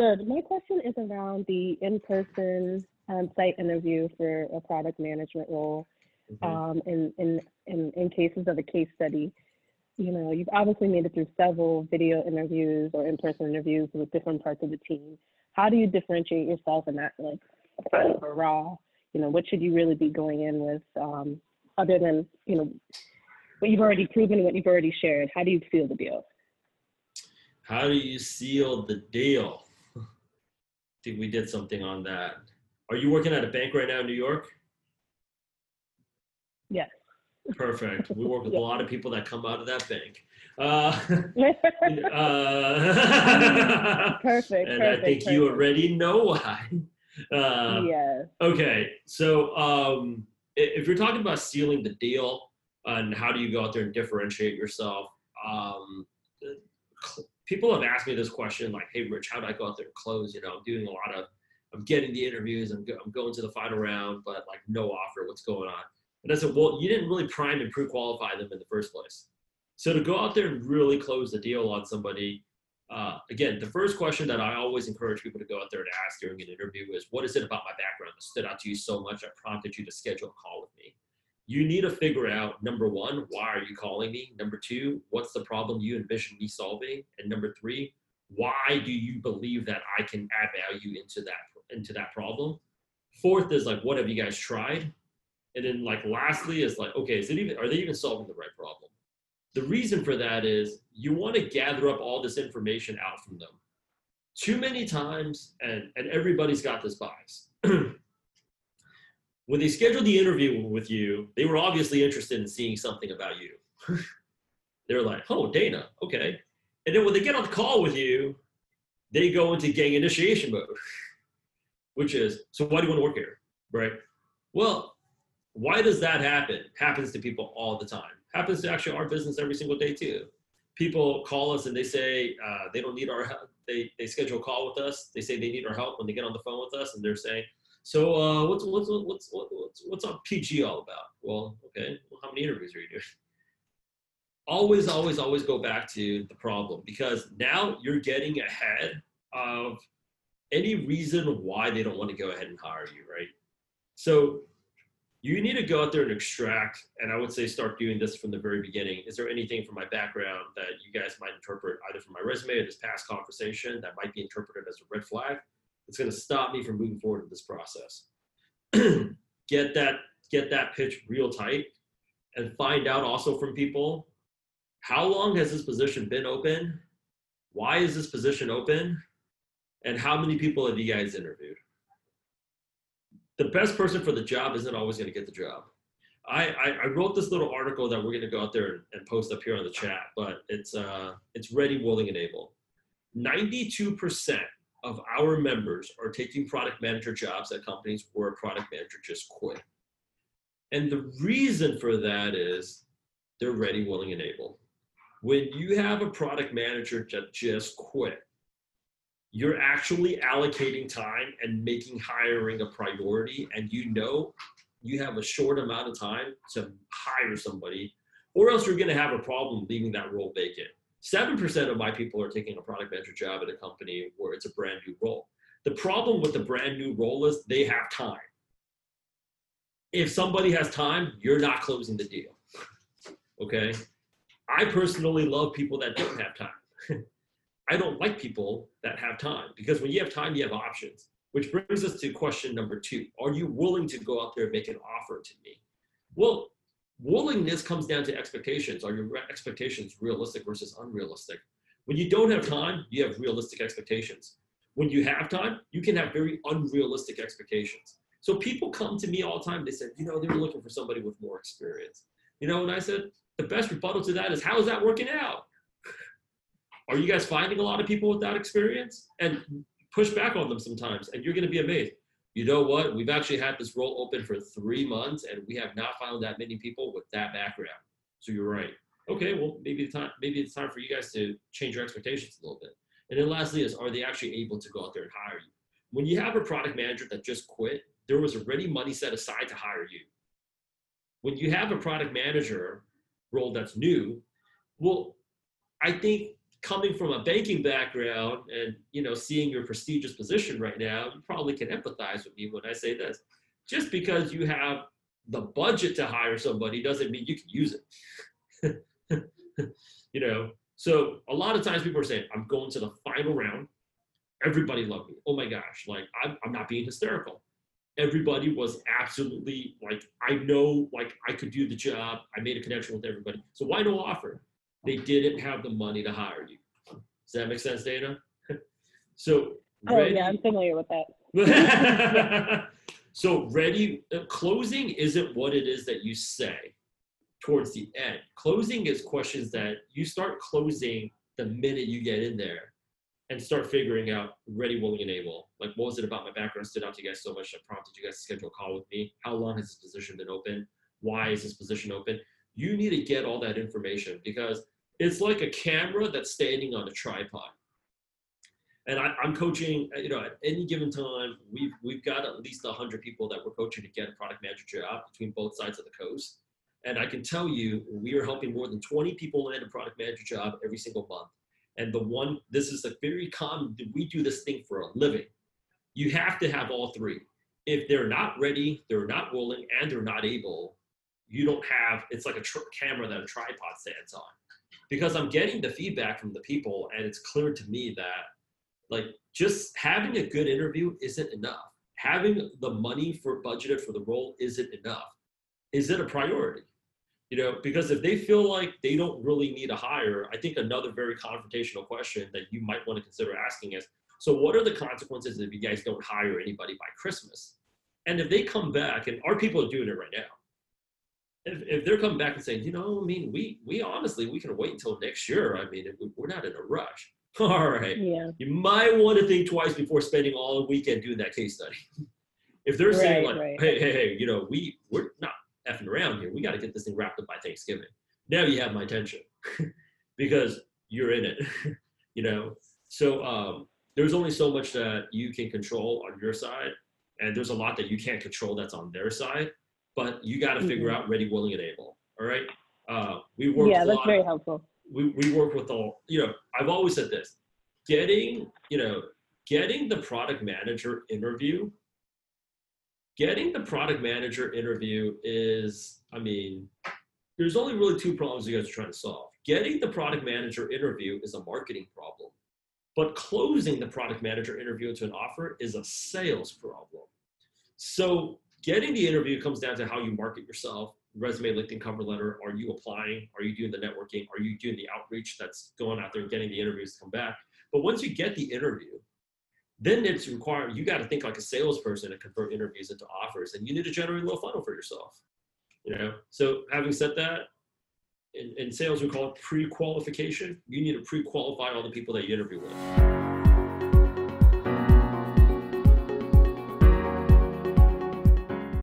Good. My question is around the in-person on-site interview for a product management role. In cases of a case study, you know, you've obviously made it through several video interviews or in-person interviews with different parts of the team. How do you differentiate yourself in that, like, overall? You know, what should you really be going in with, other than, you know, what you've already proven, what you've already shared? How do you seal the deal? How do you seal the deal? I think we did something on that. Are you working at a bank right now in New York? Yes. Perfect. We work with a lot of people that come out of that bank. Perfect. And I think you already know why. Yes. Okay. So if you're talking about sealing the deal and how do you go out there and differentiate yourself, people have asked me this question, like, hey, Rich, how do I go out there and close? You know, I'm getting the interviews, I'm going to the final round, but like no offer, what's going on? And I said, well, you didn't really prime and pre-qualify them in the first place. So to go out there and really close the deal on somebody, again, the first question that I always encourage people to go out there and ask during an interview is, what is it about my background that stood out to you so much that prompted you to schedule a call with me? You need to figure out, number one, why are you calling me? Number two, what's the problem you envision me solving? And number three, why do you believe that I can add value into that problem? Fourth is like, what have you guys tried? And then like lastly is like, okay, are they even solving the right problem? The reason for that is you want to gather up all this information out from them. Too many times, and everybody's got this bias. When they scheduled the interview with you, they were obviously interested in seeing something about you. They were like, oh, Dana, okay. And then when they get on the call with you, they go into gang initiation mode, which is, so why do you want to work here, right? Well, why does that happen? Happens to people all the time. Happens to actually our business every single day too. People call us and they say they don't need our help. They schedule a call with us. They say they need our help when they get on the phone with us, and they're saying, "So what's on PG all about?" Well, okay. Well, how many interviews are you doing? Always go back to the problem, because now you're getting ahead of any reason why they don't want to go ahead and hire you, right? So you need to go out there and extract, and I would say start doing this from the very beginning. Is there anything from my background that you guys might interpret either from my resume or this past conversation that might be interpreted as a red flag that's going to stop me from moving forward in this process? Get that pitch real tight, and find out also from people, how long has this position been open? Why is this position open? And how many people have you guys interviewed? The best person for the job isn't always going to get the job. I wrote this little article that we're going to go out there and post up here on the chat, but it's ready, willing, and able. 92% of our members are taking product manager jobs at companies where a product manager just quit. And the reason for that is they're ready, willing, and able. When you have a product manager that just quit, you're actually allocating time and making hiring a priority, and you know you have a short amount of time to hire somebody, or else you're going to have a problem leaving that role vacant. 7% of my people are taking a product manager job at a company where it's a brand new role. The problem with the brand new role is they have time. If somebody has time, you're not closing the deal, okay? I personally love people that don't have time. I don't like people that have time, because when you have time, you have options, which brings us to question number two. Are you willing to go out there and make an offer to me? Well, willingness comes down to expectations. Are your expectations realistic versus unrealistic? When you don't have time, you have realistic expectations. When you have time, you can have very unrealistic expectations. So people come to me all the time. They said, you know, they were looking for somebody with more experience. You know, and I said, the best rebuttal to that is, how is that working out? Are you guys finding a lot of people with that experience? And push back on them sometimes, and you're going to be amazed. You know what? We've actually had this role open for 3 months, and we have not found that many people with that background. So you're right. Okay, well, maybe it's time for you guys to change your expectations a little bit. And then lastly is, are they actually able to go out there and hire you? When you have a product manager that just quit, there was already money set aside to hire you. When you have a product manager role that's new, well, I think coming from a banking background and, you know, seeing your prestigious position right now, you probably can empathize with me when I say this. Just because you have the budget to hire somebody doesn't mean you can use it. You know, so a lot of times people are saying, I'm going to the final round. Everybody loved me. Oh my gosh, like I'm not being hysterical. Everybody was absolutely like, I know, like I could do the job. I made a connection with everybody. So why no offer? They didn't have the money to hire you. Does that make sense, Dana? So, oh ready, yeah, I'm familiar with that. So ready, closing isn't what it is that you say towards the end. Closing is questions that you start closing the minute you get in there and start figuring out ready, willing, and able. Like, what was it about my background stood out to you guys so much that prompted you guys to schedule a call with me? How long has this position been open? Why is this position open? You need to get all that information because it's like a camera that's standing on a tripod. And I'm coaching, you know, at any given time, we've got at least 100 people that we're coaching to get a product manager job between both sides of the coast. And I can tell you, we are helping more than 20 people land a product manager job every single month. And this is a very common, we do this thing for a living. You have to have all three. If they're not ready, they're not willing, and they're not able, you don't have, it's like a camera that a tripod stands on. Because I'm getting the feedback from the people, and it's clear to me that like just having a good interview isn't enough. Having the money for budgeted for the role isn't enough. Is it a priority? You know, because if they feel like they don't really need a hire, I think another very confrontational question that you might want to consider asking is, so what are the consequences if you guys don't hire anybody by Christmas? And if they come back, and our people are doing it right now, if they're coming back and saying, you know, I mean, we honestly, we can wait until next year. I mean, we're not in a rush. All right. Yeah. You might want to think twice before spending all weekend doing that case study. If they're saying like, right. hey, you know, we're not effing around here. We got to get this thing wrapped up by Thanksgiving. Now you have my attention because you're in it, you know? So there's only so much that you can control on your side. And there's a lot that you can't control that's on their side, but you got to figure out ready, willing, and able. All right. That's very helpful. We work with all, you know, I've always said this, getting the product manager interview, is, I mean, there's only really two problems you guys are trying to solve. Getting the product manager interview is a marketing problem, but closing the product manager interview into an offer is a sales problem. So getting the interview comes down to how you market yourself. Resume, LinkedIn, cover letter. Are you applying? Are you doing the networking? Are you doing the outreach that's going out there and getting the interviews to come back? But once you get the interview, then it's required, you got to think like a salesperson and convert interviews into offers, and you need to generate a little funnel for yourself, you know? So having said that, in sales, we call it pre-qualification. You need to pre-qualify all the people that you interview with.